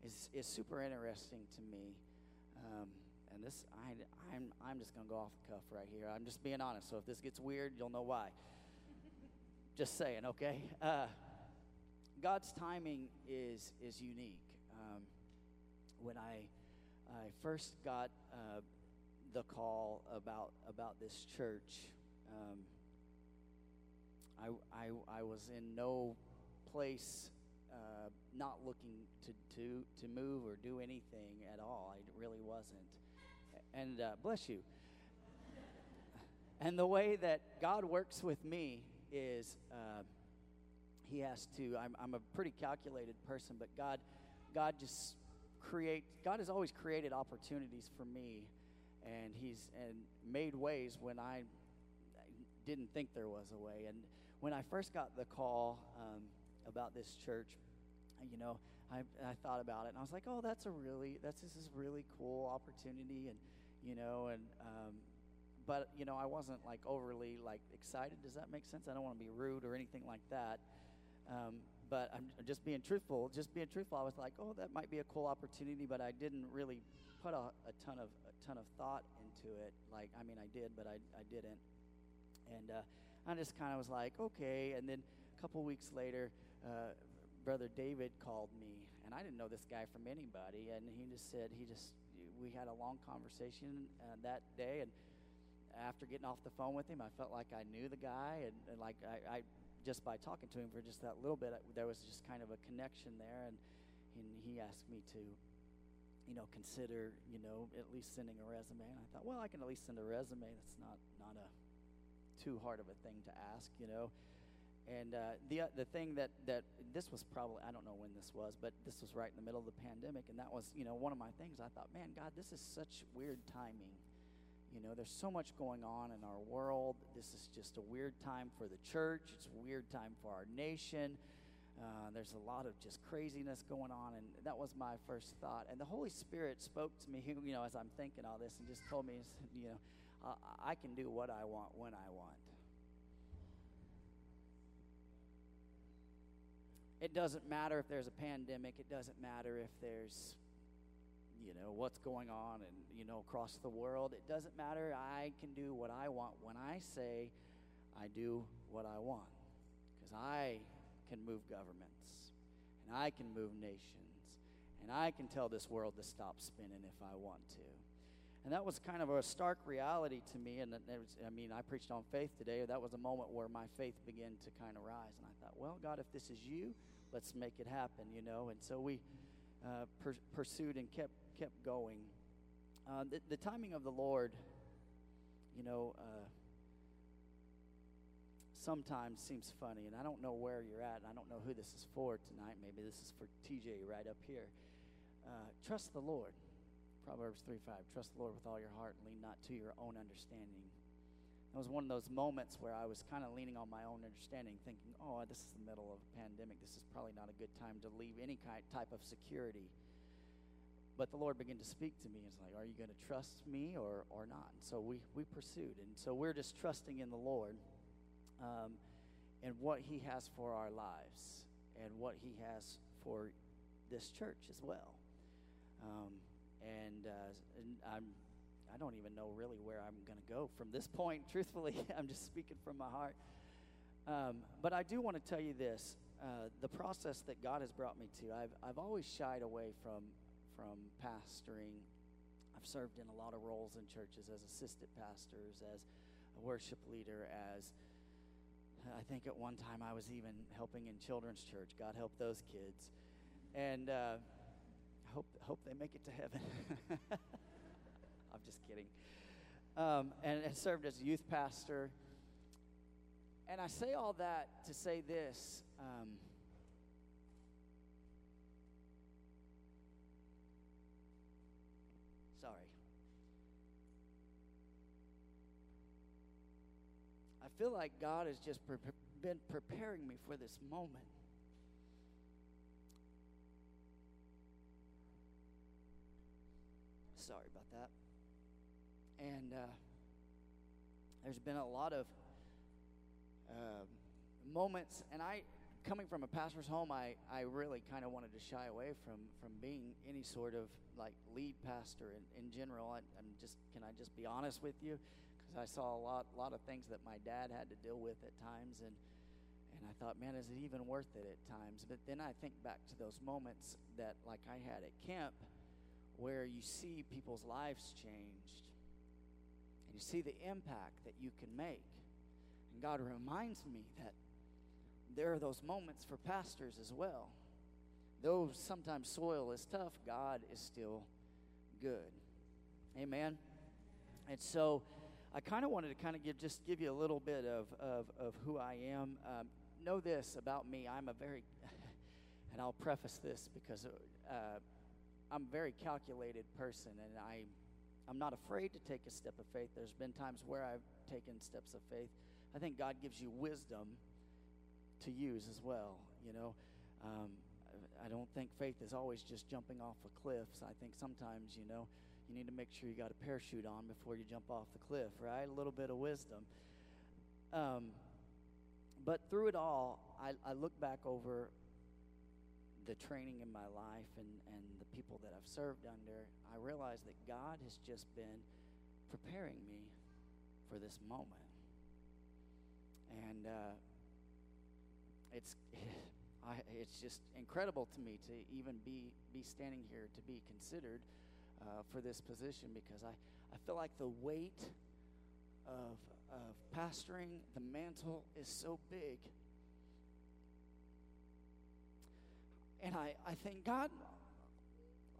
is is super interesting to me. Um, and this, I, I'm I'm just gonna go off the cuff right here. I'm just being honest. So if this gets weird, you'll know why. Just saying, okay? Uh, God's timing is is unique. Um, when I I first got uh, the call about about this church. Um, I, I, I was in no place, uh, not looking to, to to move or do anything at all. I really wasn't. And uh, bless you. And the way that God works with me is uh, he has to, I'm, I'm a pretty calculated person, but God, God just creates, God has always created opportunities for me, and he's and made ways when I didn't think there was a way. And when I first got the call um, about this church, you know, I, I thought about it, and I was like, oh, that's a really, that's this is really cool opportunity, and you know, and um, but you know, I wasn't like overly like excited. Does that make sense? I don't want to be rude or anything like that, um, but I'm just being truthful. Just being truthful, I was like, oh, that might be a cool opportunity, but I didn't really put a, a ton of a ton of thought into it. Like, I mean, I did, but I I didn't. And uh, I just kind of was like, okay. And then a couple weeks later, uh, Brother David called me, and I didn't know this guy from anybody, and he just said, he just, we had a long conversation uh, that day, and after getting off the phone with him, I felt like I knew the guy, and, and like I, I, just by talking to him for just that little bit, there was just kind of a connection there, and, and he asked me to, you know, consider, you know, at least sending a resume, and I thought, well, I can at least send a resume. That's not, not a too hard of a thing to ask, you know. And uh, the the thing that, that this was probably, I don't know when this was, but this was right in the middle of the pandemic, and that was, you know, one of my things. I thought, man, God, this is such weird timing. You know, there's so much going on in our world. This is just a weird time for the church. It's a weird time for our nation. Uh, there's a lot of just craziness going on, and that was my first thought. And the Holy Spirit spoke to me, you know, as I'm thinking all this, and just told me, you know, I, I can do what I want when I want. It doesn't matter if there's a pandemic. It doesn't matter if there's, you know, what's going on and, you know, across the world. It doesn't matter. I can do what I want when I say I do what I want, because I can move governments, and I can move nations, and I can tell this world to stop spinning if I want to. And that was kind of a stark reality to me. And it was, I mean, I preached on faith today. That was a moment where my faith began to kind of rise. And I thought, well, God, if this is you, let's make it happen, you know. And so we uh, per- pursued and kept kept going. Uh, the, the timing of the Lord, you know, uh, sometimes seems funny. And I don't know where you're at. And I don't know who this is for tonight. Maybe this is for T J right up here. Uh, trust the Lord. Proverbs three five, trust the Lord with all your heart and lean not to your own understanding. That was one of those moments where I was kind of leaning on my own understanding, thinking, oh, this is the middle of a pandemic. This is probably not a good time to leave any kind type of security. But the Lord began to speak to me. It's like, are you going to trust me or, or not? And so we, we pursued. And so we're just trusting in the Lord um, and what he has for our lives and what he has for this church as well. Um And, uh, and I'm, I don't even know really where I'm going to go from this point. Truthfully, I'm just speaking from my heart. Um, but I do want to tell you this. Uh, the process that God has brought me to, I've I've always shied away from from pastoring. I've served in a lot of roles in churches as assistant pastors, as a worship leader, as I think at one time I was even helping in children's church. God help those kids. And Uh, I hope, hope they make it to heaven. I'm just kidding. Um, and, and served as a youth pastor. And I say all that to say this. Um, sorry. I feel like God has just pre- been preparing me for this moment. Sorry about that. And uh, there's been a lot of uh, moments, and I, coming from a pastor's home, I, I really kind of wanted to shy away from, from being any sort of like lead pastor in, in general. I, I'm just, can I just be honest with you? Because I saw a lot lot of things that my dad had to deal with at times, and and I thought, man, is it even worth it at times? But then I think back to those moments that like I had at camp, where you see people's lives changed and you see the impact that you can make. And God reminds me that there are those moments for pastors as well. Though sometimes soil is tough, God is still good. Amen. And so I kind of wanted to kind of give just give you a little bit of, of, of who I am. Um, know this about me. I'm a very, and I'll preface this because uh, I'm a very calculated person, and I, I'm not afraid to take a step of faith. There's been times where I've taken steps of faith. I think God gives you wisdom to use as well, you know. Um, I don't think faith is always just jumping off of cliffs. I think sometimes, you know, you need to make sure you got a parachute on before you jump off the cliff, right? A little bit of wisdom. Um, but through it all, I, I look back over the training in my life and, and the people that I've served under, I realize that God has just been preparing me for this moment. And uh, it's I, it's just incredible to me to even be, be standing here, to be considered uh, for this position, because I, I feel like the weight of, of pastoring, the mantle is so big. And I, I thank God,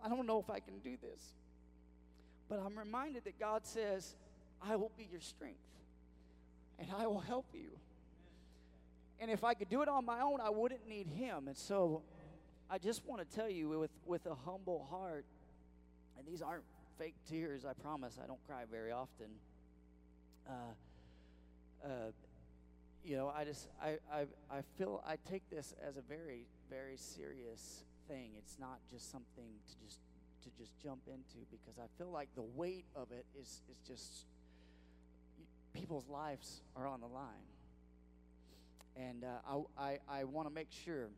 I don't know if I can do this, but I'm reminded that God says, I will be your strength, and I will help you. And if I could do it on my own, I wouldn't need him. And so I just want to tell you with, with a humble heart, and these aren't fake tears, I promise. I don't cry very often. Uh, uh, you know, I just, I, I, I feel, I take this as a very, very serious thing. It's not just something to just, to just jump into, because I feel like the weight of it is, is just, people's lives are on the line. And uh, I I, I want to make sure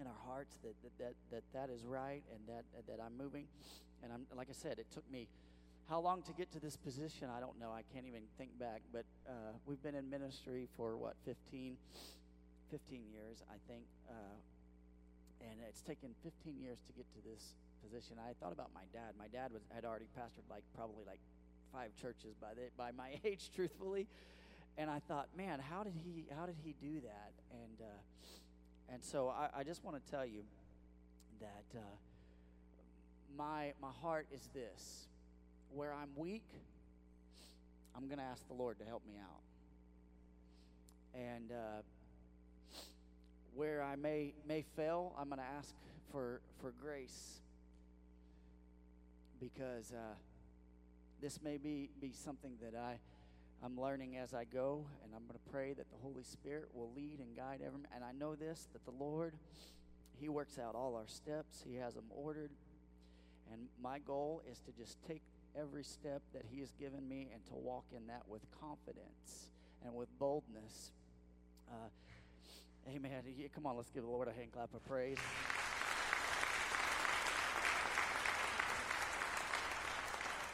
in our hearts that that, that that that is right, and that that I'm moving. And I'm, like I said, it took me how long to get to this position? I don't know. I can't even think back. But uh, we've been in ministry for, what, fifteen, fifteen years, I think. Uh, and it's taken fifteen years to get to this position. I thought about my dad. My dad was had already pastored like probably like five churches by the, by my age, truthfully. And I thought, man, how did he? How did he do that? And uh, and so I, I just want to tell you that uh, my my heart is this: where I'm weak, I'm going to ask the Lord to help me out. And uh, where I may may fail, I'm going to ask for for grace, because uh, this may be be something that I. I'm learning as I go, and I'm going to pray that the Holy Spirit will lead and guide every. And I know this, that the Lord, he works out all our steps. He has them ordered. And my goal is to just take every step that he has given me and to walk in that with confidence and with boldness. Uh, amen. Come on, let's give the Lord a hand clap of praise.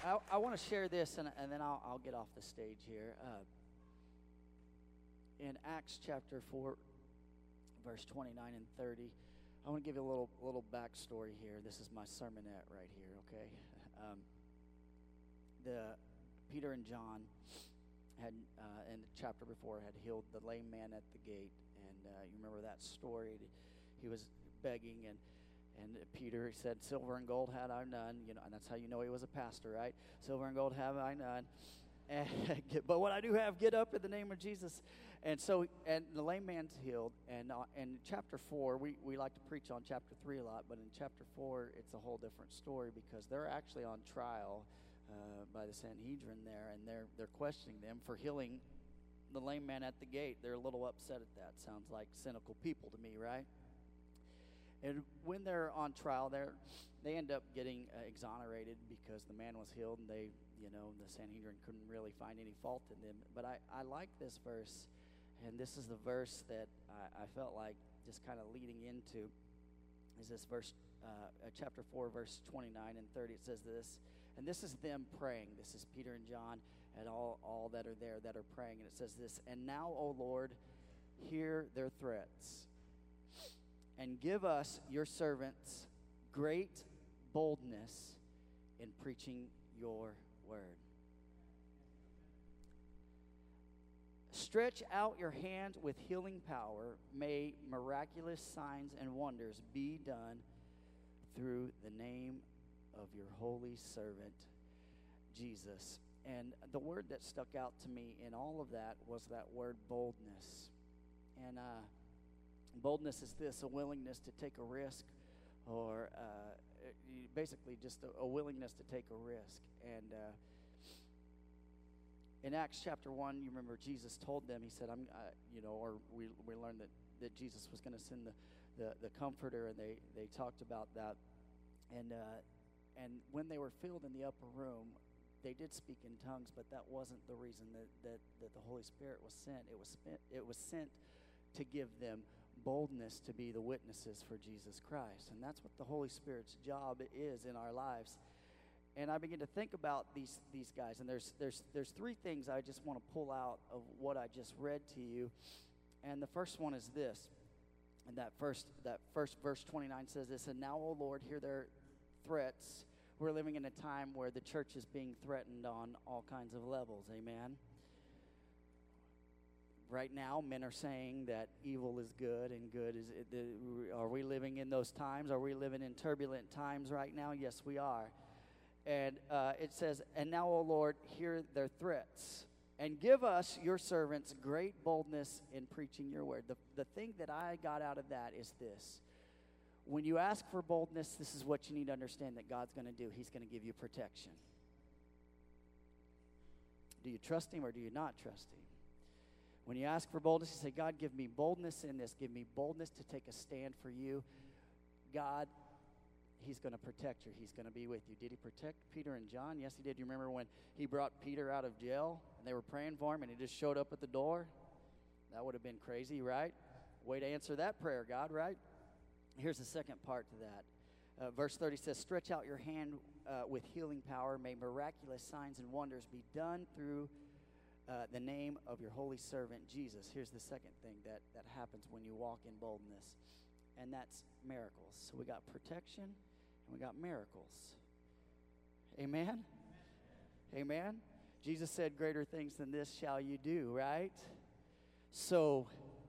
I, I want to share this, and, and then I'll, I'll get off the stage here. Uh, in Acts chapter four, verse twenty-nine and thirty, I want to give you a little little backstory here. This is my sermonette right here, okay? Um, the Peter and John had, uh, in the chapter before, had healed the lame man at the gate, and uh, you remember that story. He was begging, and And Peter said, silver and gold had I none. You know, and that's how you know he was a pastor, right? Silver and gold have I none. And, but what I do have, get up in the name of Jesus. And so, and the lame man's healed. And uh, in chapter four, we, we like to preach on chapter three a lot. But in chapter four, it's a whole different story, because they're actually on trial uh, by the Sanhedrin there. And they're they're questioning them for healing the lame man at the gate. They're a little upset at that. Sounds like cynical people to me, right? And when they're on trial there, they end up getting uh, exonerated, because the man was healed, and they, you know, the Sanhedrin couldn't really find any fault in them. But I, I like this verse, and this is the verse that I, I felt like just kind of leading into, is this verse, uh, chapter four, verse twenty-nine and thirty. It says this, and this is them praying. This is Peter and John and all, all that are there that are praying. And it says this, and now, O Lord, hear their threats, and give us, your servants, great boldness in preaching your word. Stretch out your hand with healing power. May miraculous signs and wonders be done through the name of your holy servant, Jesus. And the word that stuck out to me in all of that was that word boldness. And, uh, boldness is this, a willingness to take a risk, or uh, basically just a, a willingness to take a risk. And uh, in Acts chapter one, you remember Jesus told them, he said, I'm, uh, you know, or we we learned that, that Jesus was going to send the, the, the Comforter, and they, they talked about that. And, uh, and when they were filled in the upper room, they did speak in tongues, but that wasn't the reason that, that, that the Holy Spirit was sent. It was spent, it was sent to give them boldness to be the witnesses for Jesus Christ. And that's what the Holy Spirit's job is in our lives. And I begin to think about these these guys, and there's there's there's three things I just want to pull out of what I just read to you. And the first one is this, And that first, that first verse twenty-nine says this, and now, O Lord, hear their threats. We're living in a time where the church is being threatened on all kinds of levels. Amen. Right now, men are saying that evil is good and good is... Are we living in those times? Are we living in turbulent times right now? Yes, we are. And uh, it says, and now, O Lord, hear their threats, and give us, your servants, great boldness in preaching your word. The, the thing that I got out of that is this. When you ask for boldness, this is what you need to understand that God's going to do. He's going to give you protection. Do you trust him or do you not trust him? When you ask for boldness, you say, God, give me boldness in this. Give me boldness to take a stand for you. God, he's going to protect you. He's going to be with you. Did he protect Peter and John? Yes, he did. You remember when he brought Peter out of jail and they were praying for him and he just showed up at the door? That would have been crazy, right? Way to answer that prayer, God, right? Here's the second part to that. Uh, verse thirty says, stretch out your hand uh, with healing power. May miraculous signs and wonders be done through uh, the name of your holy servant, Jesus. Here's the second thing that, that happens when you walk in boldness, and that's miracles. So we got protection. And we got miracles. Amen? Amen? Jesus said, greater things than this shall you do, right? So,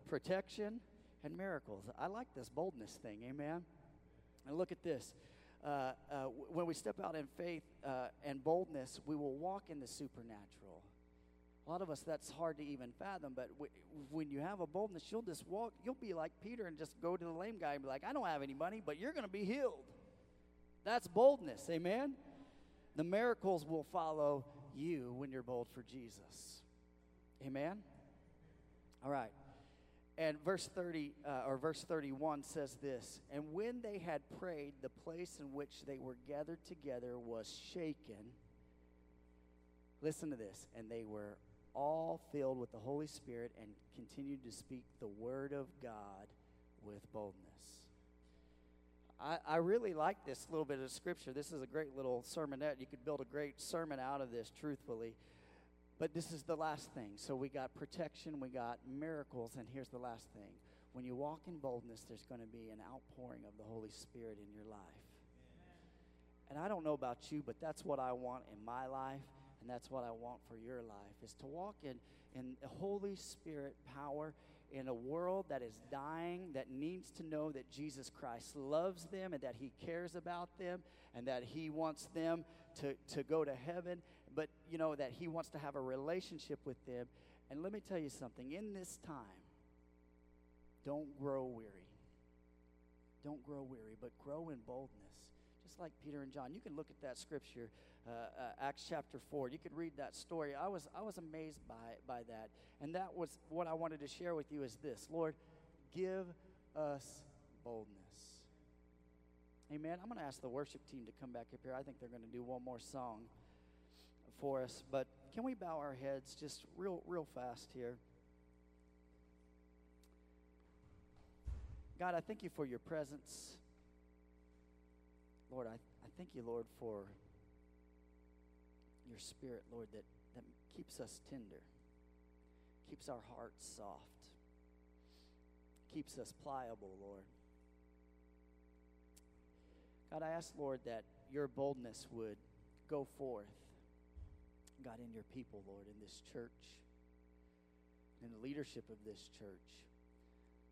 protection and miracles. I like this boldness thing, amen? And look at this. Uh, uh, when we step out in faith uh, and boldness, we will walk in the supernatural. A lot of us, that's hard to even fathom, but w- when you have a boldness, you'll just walk. You'll be like Peter and just go to the lame guy and be like, I don't have any money, but you're going to be healed. That's boldness, amen? The miracles will follow you when you're bold for Jesus, amen? All right, and verse thirty, uh, or verse thirty-one says this, and when they had prayed, the place in which they were gathered together was shaken. Listen to this, and they were all filled with the Holy Spirit and continued to speak the word of God with boldness. I, I really like this little bit of scripture. This is a great little sermonette. You could build a great sermon out of this, truthfully. But this is the last thing. So we got protection, we got miracles, and here's the last thing. When you walk in boldness, there's going to be an outpouring of the Holy Spirit in your life. Amen. And I don't know about you, but that's what I want in my life, and that's what I want for your life, is to walk in, in the Holy Spirit power in a world that is dying, that needs to know that Jesus Christ loves them and that he cares about them and that he wants them to, to go to heaven, but, you know, that he wants to have a relationship with them. And let me tell you something. In this time, don't grow weary. Don't grow weary, but grow in boldness. Just like Peter and John. You can look at that scripture, uh, uh, Acts chapter four. You could read that story. I was I was amazed by by that. And that was what I wanted to share with you is this. Lord, give us boldness. Amen. I'm going to ask the worship team to come back up here. I think they're going to do one more song for us. But can we bow our heads just real, real fast here? God, I thank you for your presence. Lord, I, I thank you, Lord, for your spirit, Lord, that, that keeps us tender, keeps our hearts soft, keeps us pliable, Lord. God, I ask, Lord, that your boldness would go forth, God, in your people, Lord, in this church, in the leadership of this church.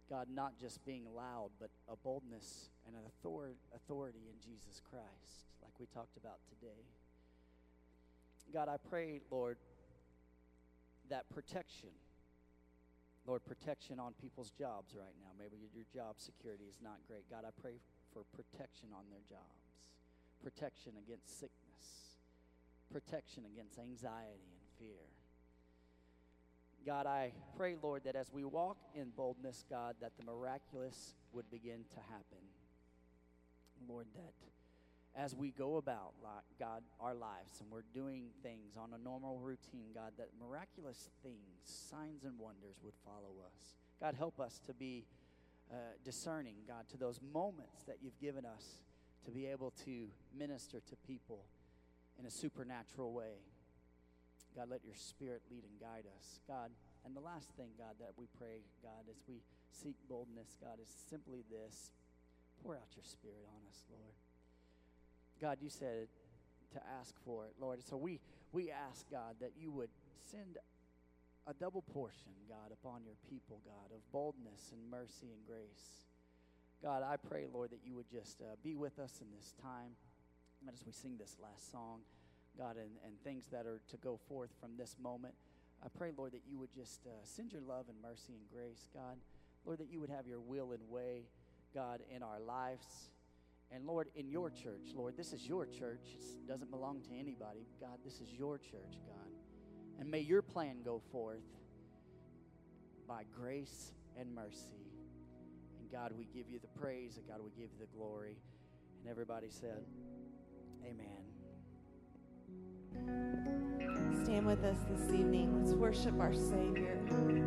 God, not just being loud, but a boldness and an authority in Jesus Christ, like we talked about today. God, I pray, Lord, that protection, Lord, protection on people's jobs right now. Maybe your job security is not great. God, I pray for protection on their jobs, protection against sickness, protection against anxiety and fear. God, I pray, Lord, that as we walk in boldness, God, that the miraculous would begin to happen. Lord, that as we go about, God, our lives and we're doing things on a normal routine, God, that miraculous things, signs and wonders would follow us. God, help us to be uh, discerning, God, to those moments that you've given us to be able to minister to people in a supernatural way. God, let your spirit lead and guide us. God, And the last thing, God, that we pray, God, as we seek boldness, God, is simply this. Pour out your Spirit on us, Lord. God, you said to ask for it, Lord. So we, we ask, God, that you would send a double portion, God, upon your people, God, of boldness and mercy and grace. God, I pray, Lord, that you would just uh, be with us in this time. And as we sing this last song, God, and, and things that are to go forth from this moment, I pray, Lord, that you would just uh, send your love and mercy and grace, God. Lord, that you would have your will and way, God, in our lives. And, Lord, in your church, Lord, this is your church. It doesn't belong to anybody. God, this is your church, God. And may your plan go forth by grace and mercy. And, God, we give you the praise. And, God, we give you the glory. And everybody said, amen. Stand with us this evening. Let's worship our Savior. Lord,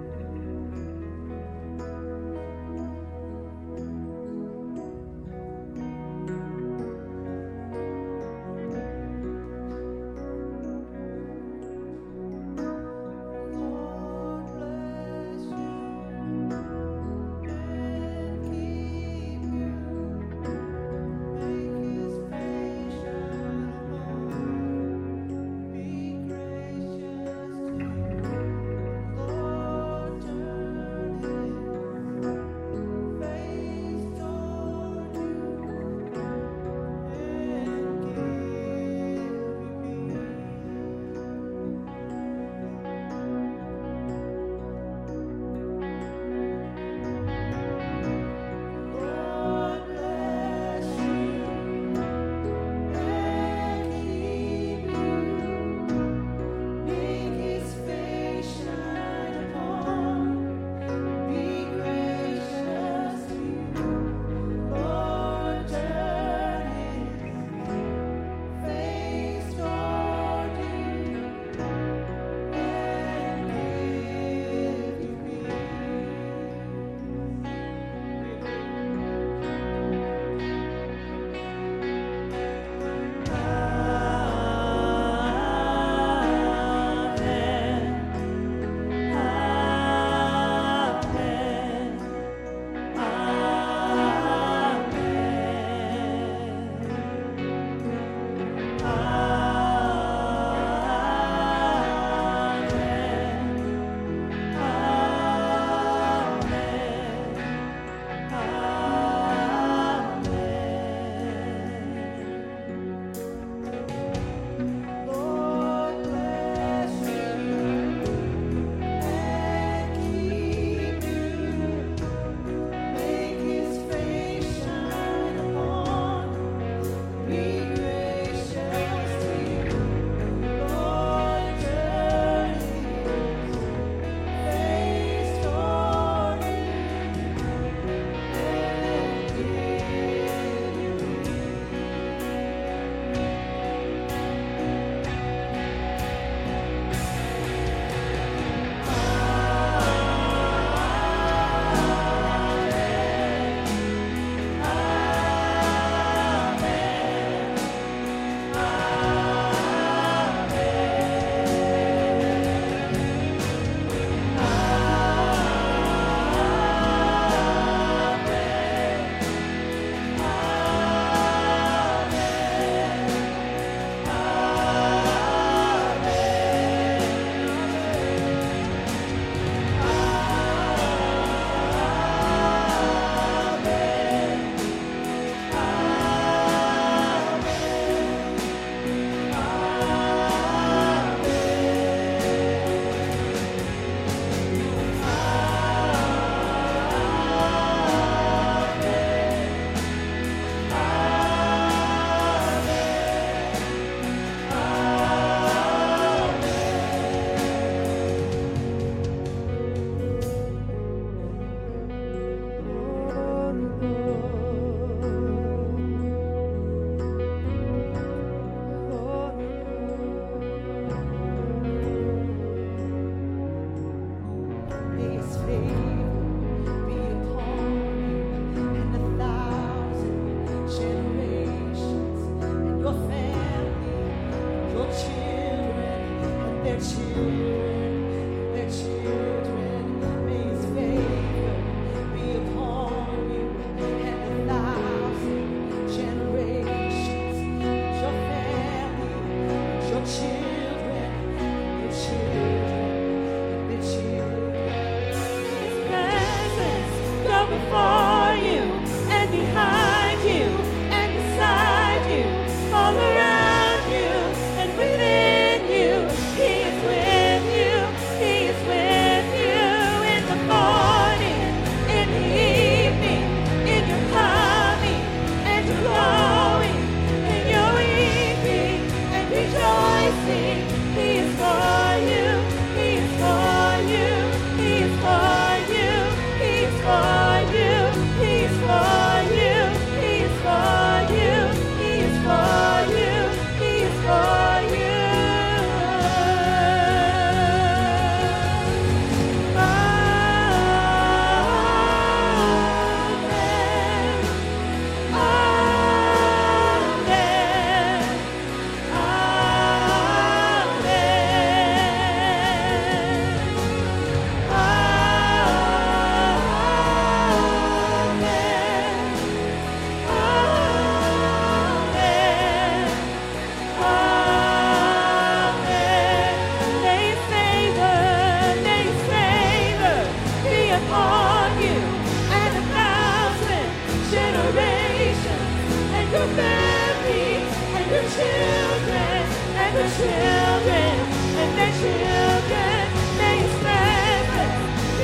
families and the children and the children and the children. May His family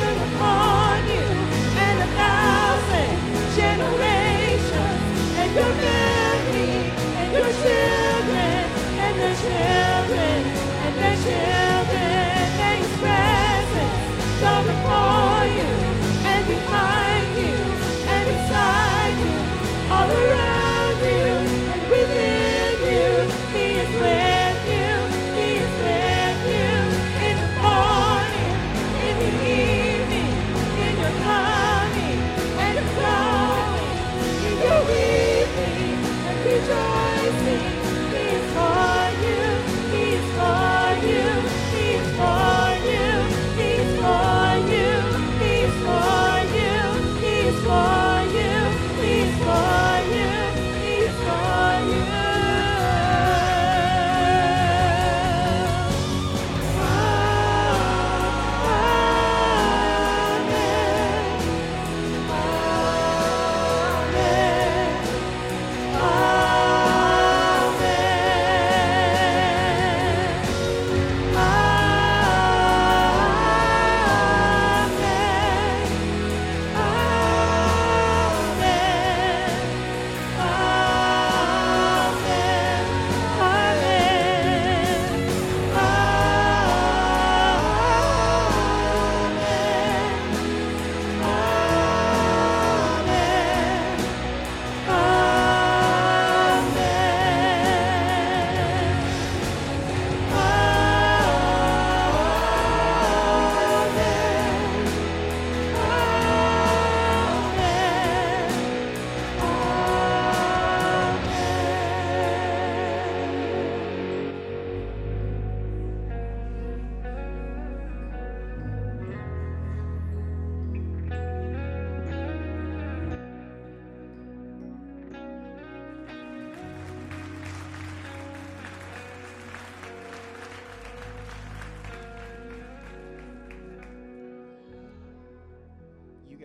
look upon you and a thousand generations and your family and your children and the children and the children. May His presence come upon you and behind you and beside you, all around.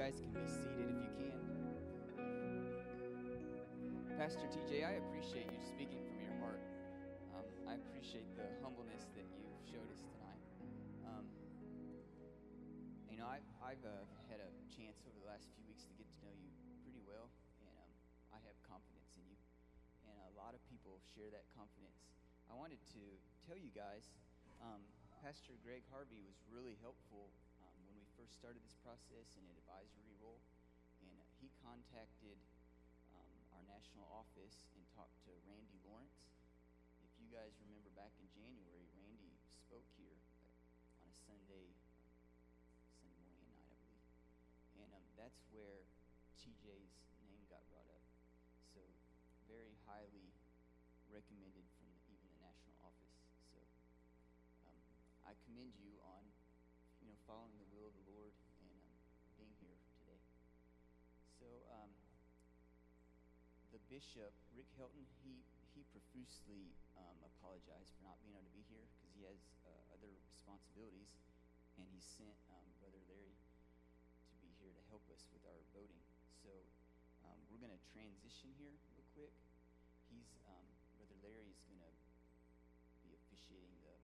Can be seated if you can. Pastor T J, I appreciate you speaking from your heart. Um, I appreciate the humbleness that you showed us tonight. Um, you know, I've, I've uh, had a chance over the last few weeks to get to know you pretty well, and um, I have confidence in you, and a lot of people share that confidence. I wanted to tell you guys, um, Pastor Greg Harvey was really helpful first started this process in an advisory role, and uh, he contacted um, our national office and talked to Randy Lawrence. If you guys remember back in January, Randy spoke here on a Sunday, Sunday morning and night, I believe, and um, that's where T J's name got brought up. So very highly recommended from the, even the national office. So um, I commend you on you know following the will of the Lord and um, being here today. So um, the Bishop Rick Helton, he he profusely um, apologized for not being able to be here because he has uh, other responsibilities, and he sent um, Brother Larry to be here to help us with our voting. So um, we're going to transition here real quick. He's um, Brother Larry is going to be officiating